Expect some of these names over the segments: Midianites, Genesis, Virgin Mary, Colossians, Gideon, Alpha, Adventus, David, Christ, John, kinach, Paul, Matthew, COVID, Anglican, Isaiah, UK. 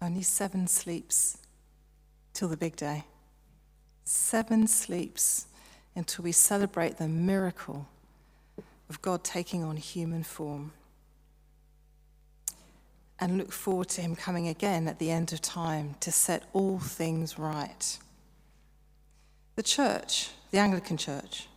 Only 7 sleeps till the big day. 7 sleeps until we celebrate the miracle of God taking on human form and look forward to him coming again at the end of time to set all things right. The church, the Anglican church,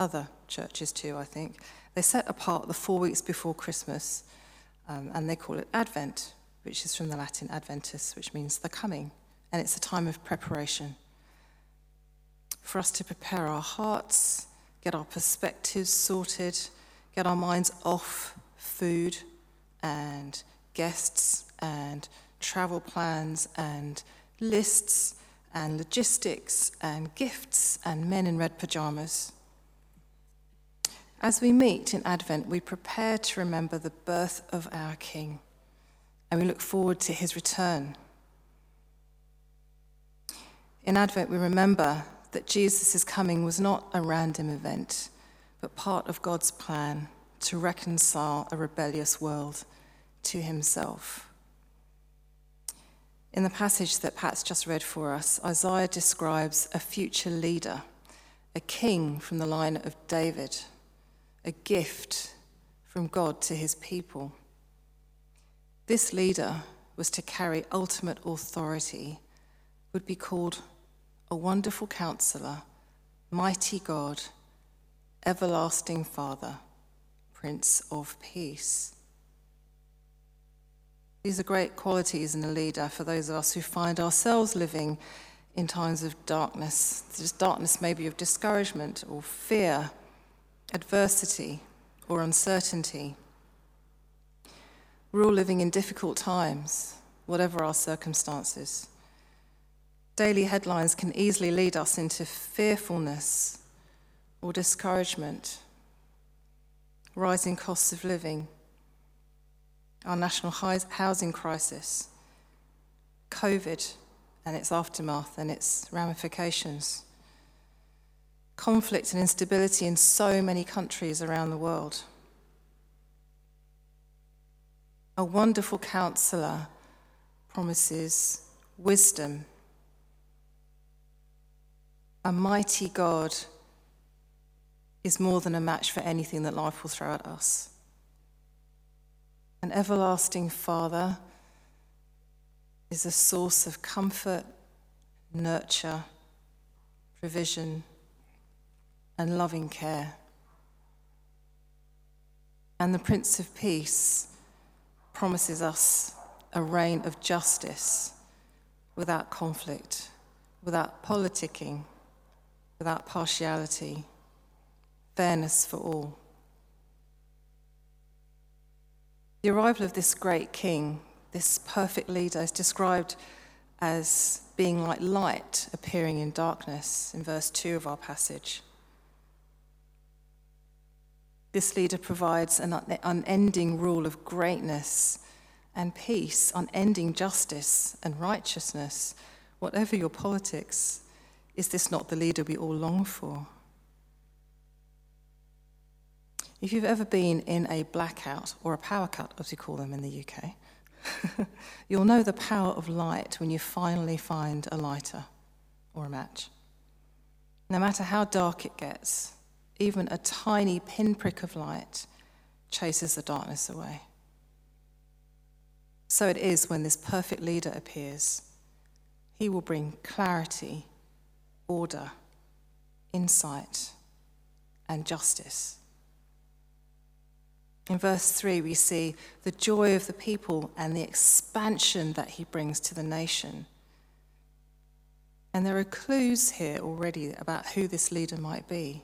other churches too, I think, they set apart the 4 weeks before Christmas, and they call it Advent, which is from the Latin Adventus, which means the coming, and it's a time of preparation. For us to prepare our hearts, get our perspectives sorted, get our minds off food and guests and travel plans and lists and logistics and gifts and men in red pyjamas. As we meet in Advent, we prepare to remember the birth of our King, and we look forward to his return. In Advent, we remember that Jesus' coming was not a random event, but part of God's plan to reconcile a rebellious world to himself. In the passage that Pat's just read for us, Isaiah describes a future leader, a king from the line of David, a gift from God to his people. This leader was to carry ultimate authority, would be called a wonderful counselor, mighty God, everlasting Father, Prince of Peace. These are great qualities in a leader for those of us who find ourselves living in times of darkness. This darkness may be of discouragement or fear, adversity or uncertainty. We're all living in difficult times, whatever our circumstances. Daily headlines can easily lead us into fearfulness or discouragement, rising costs of living, our national housing crisis, COVID and its aftermath and its ramifications, conflict and instability in so many countries around the world. A wonderful counselor promises wisdom. A mighty God is more than a match for anything that life will throw at us. An everlasting Father is a source of comfort, nurture, provision, and loving care. And the Prince of Peace promises us a reign of justice without conflict, without politicking, without partiality, fairness for all. The arrival of this great king, this perfect leader, is described as being like light appearing in darkness in verse 2 of our passage. This leader provides an unending rule of greatness and peace, unending justice and righteousness. Whatever your politics, is this not the leader we all long for? If you've ever been in a blackout, or a power cut, as we call them in the UK, you'll know the power of light when you finally find a lighter or a match. No matter how dark it gets, even a tiny pinprick of light chases the darkness away. So it is when this perfect leader appears. He will bring clarity, order, insight, and justice. In verse 3, we see the joy of the people and the expansion that he brings to the nation. And there are clues here already about who this leader might be.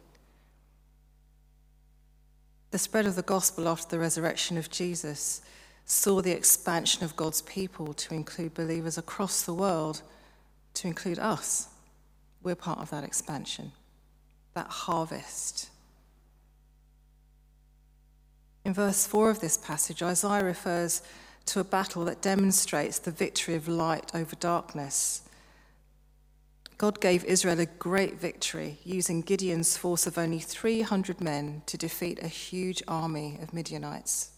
The spread of the gospel after the resurrection of Jesus saw the expansion of God's people to include believers across the world, to include us. We're part of that expansion, that harvest. In verse 4 of this passage, Isaiah refers to a battle that demonstrates the victory of light over darkness. God gave Israel a great victory, using Gideon's force of only 300 men to defeat a huge army of Midianites.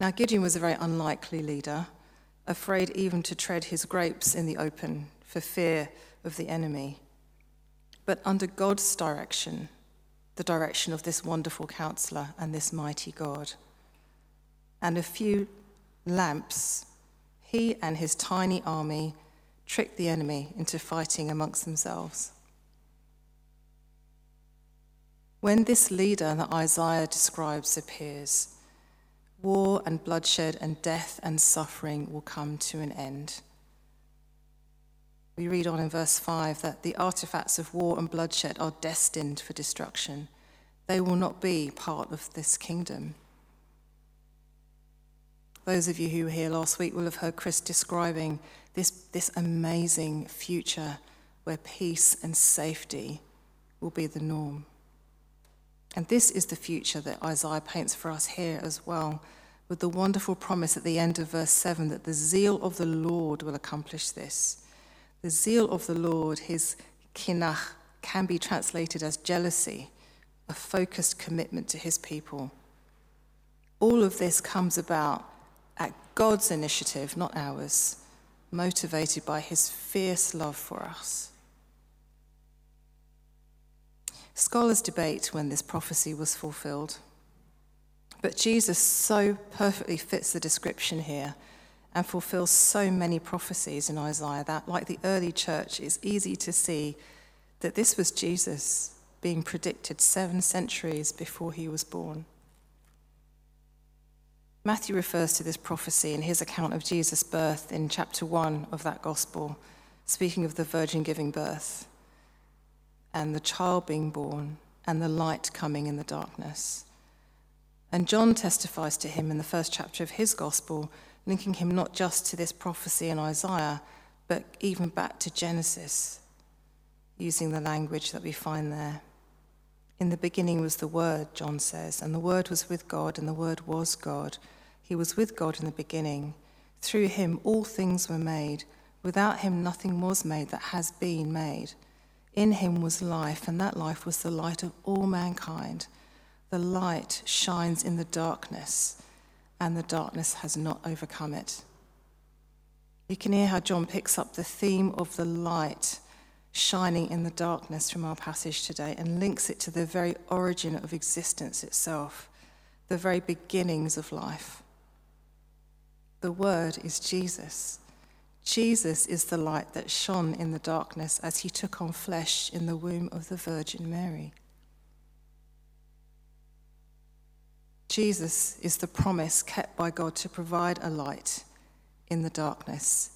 Now, Gideon was a very unlikely leader, afraid even to tread his grapes in the open for fear of the enemy. But under God's direction, the direction of this wonderful counselor and this mighty God. And a few lamps, he and his tiny army tricked the enemy into fighting amongst themselves. When this leader that Isaiah describes appears, war and bloodshed and death and suffering will come to an end. We read on in verse 5 that the artifacts of war and bloodshed are destined for destruction. They will not be part of this kingdom. Those of you who were here last week will have heard Chris describing this amazing future where peace and safety will be the norm. And this is the future that Isaiah paints for us here as well, with the wonderful promise at the end of verse 7 that the zeal of the Lord will accomplish this. The zeal of the Lord, his kinach, can be translated as jealousy, a focused commitment to his people. All of this comes about at God's initiative, not ours, motivated by his fierce love for us. Scholars debate when this prophecy was fulfilled, but Jesus so perfectly fits the description here and fulfills so many prophecies in Isaiah that, like the early church, it's easy to see that this was Jesus being predicted 7 centuries before he was born. Matthew refers to this prophecy in his account of Jesus' birth in chapter 1 of that gospel, speaking of the virgin giving birth, and the child being born, and the light coming in the darkness. And John testifies to him in the first chapter of his gospel, linking him not just to this prophecy in Isaiah, but even back to Genesis, using the language that we find there. In the beginning was the Word, John says, and the Word was with God, and the Word was God. He was with God in the beginning. Through him all things were made. Without him nothing was made that has been made. In him was life, and that life was the light of all mankind. The light shines in the darkness, and the darkness has not overcome it. You can hear how John picks up the theme of the light shining in the darkness from our passage today and links it to the very origin of existence itself, the very beginnings of life. The Word is Jesus. Jesus is the light that shone in the darkness as he took on flesh in the womb of the Virgin Mary. Jesus is the promise kept by God to provide a light in the darkness.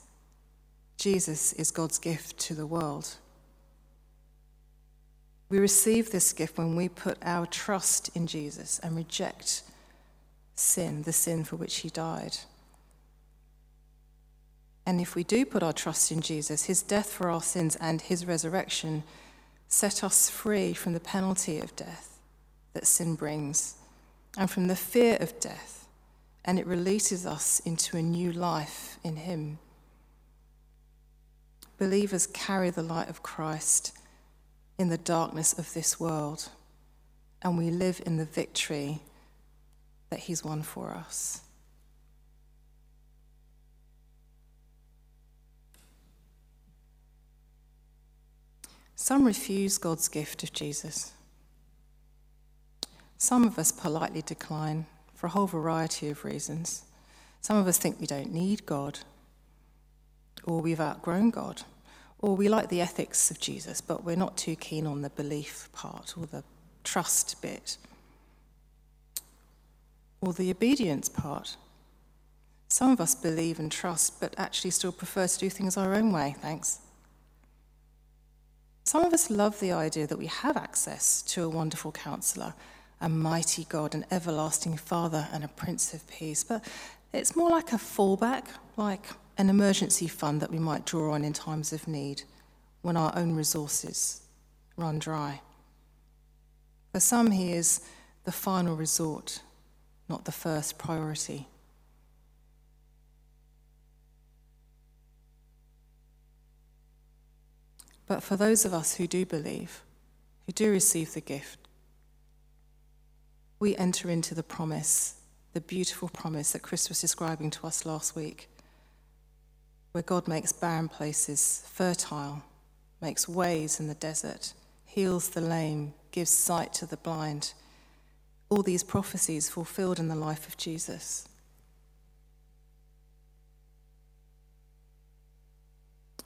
Jesus is God's gift to the world. We receive this gift when we put our trust in Jesus and reject sin, the sin for which he died. And if we do put our trust in Jesus, his death for our sins and his resurrection set us free from the penalty of death that sin brings and from the fear of death, and it releases us into a new life in him. Believers carry the light of Christ in the darkness of this world, and we live in the victory that he's won for us. Some refuse God's gift of Jesus. Some of us politely decline for a whole variety of reasons. Some of us think we don't need God, or we've outgrown God, or we like the ethics of Jesus, but we're not too keen on the belief part or the trust bit, or the obedience part. Some of us believe and trust, but actually still prefer to do things our own way, thanks. Some of us love the idea that we have access to a wonderful counselor, a mighty God, an everlasting Father, and a Prince of Peace, but it's more like a fallback, like an emergency fund that we might draw on in times of need when our own resources run dry. For some, he is the final resort, not the first priority. But for those of us who do believe, who do receive the gift, we enter into the promise, the beautiful promise that Chris was describing to us last week, where God makes barren places fertile, makes ways in the desert, heals the lame, gives sight to the blind. All these prophecies fulfilled in the life of Jesus.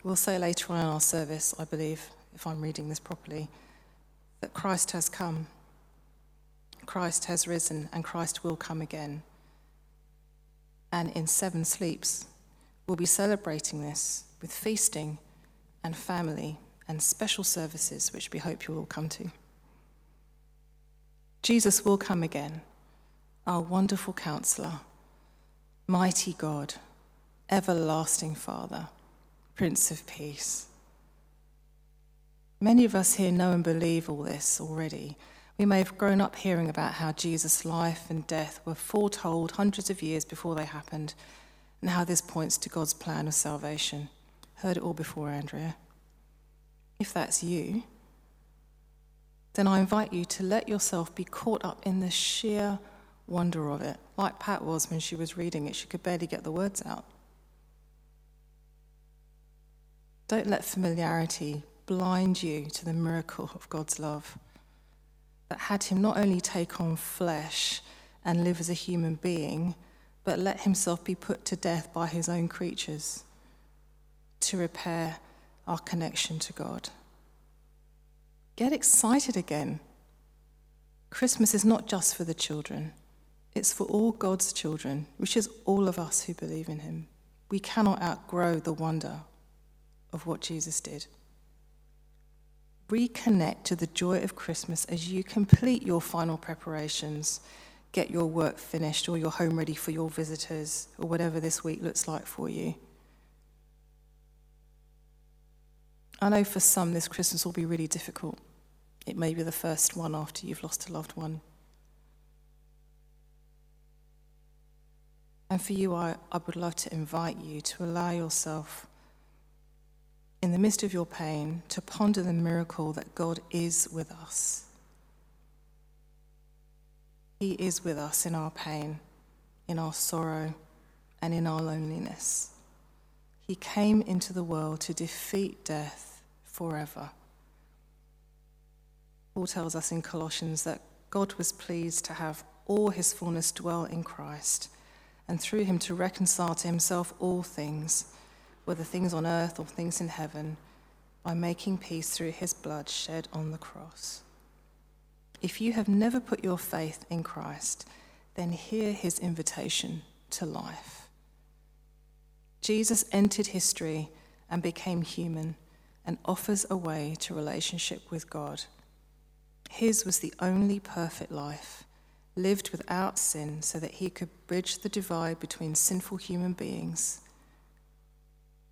We'll say later on in our service, I believe, if I'm reading this properly, that Christ has come, Christ has risen, and Christ will come again. And in 7 sleeps, we'll be celebrating this with feasting and family and special services, which we hope you'll all come to. Jesus will come again, our wonderful counselor, mighty God, everlasting Father, Prince of Peace. Many of us here know and believe all this already. We may have grown up hearing about how Jesus' life and death were foretold hundreds of years before they happened, and how this points to God's plan of salvation. Heard it all before, Andrea. If that's you, then I invite you to let yourself be caught up in the sheer wonder of it, like Pat was when she was reading it. She could barely get the words out. Don't let familiarity blind you to the miracle of God's love that had him not only take on flesh and live as a human being, but let himself be put to death by his own creatures to repair our connection to God. Get excited again. Christmas is not just for the children. It's for all God's children, which is all of us who believe in him. We cannot outgrow the wonder of what Jesus did. Reconnect to the joy of Christmas as you complete your final preparations, get your work finished or your home ready for your visitors or whatever this week looks like for you. I know for some this Christmas will be really difficult. It may be the first one after you've lost a loved one. And for you, I would love to invite you to allow yourself, in the midst of your pain, to ponder the miracle that God is with us. He is with us in our pain, in our sorrow, and in our loneliness. He came into the world to defeat death forever. Paul tells us in Colossians that God was pleased to have all his fullness dwell in Christ, and through him to reconcile to himself all things, whether things on earth or things in heaven, by making peace through his blood shed on the cross. If you have never put your faith in Christ, then hear his invitation to life. Jesus entered history and became human and offers a way to relationship with God. His was the only perfect life, lived without sin so that he could bridge the divide between sinful human beings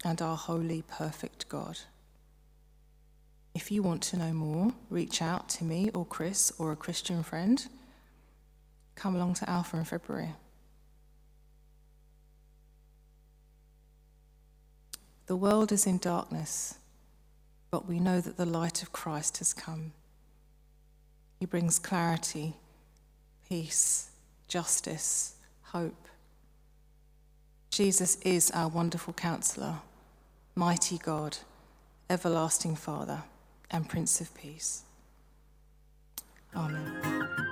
and our holy, perfect God. If you want to know more, reach out to me or Chris or a Christian friend. Come along to Alpha in February. The world is in darkness, but we know that the light of Christ has come. He brings clarity, peace, justice, hope. Jesus is our wonderful counselor, mighty God, everlasting Father, and Prince of Peace. Amen.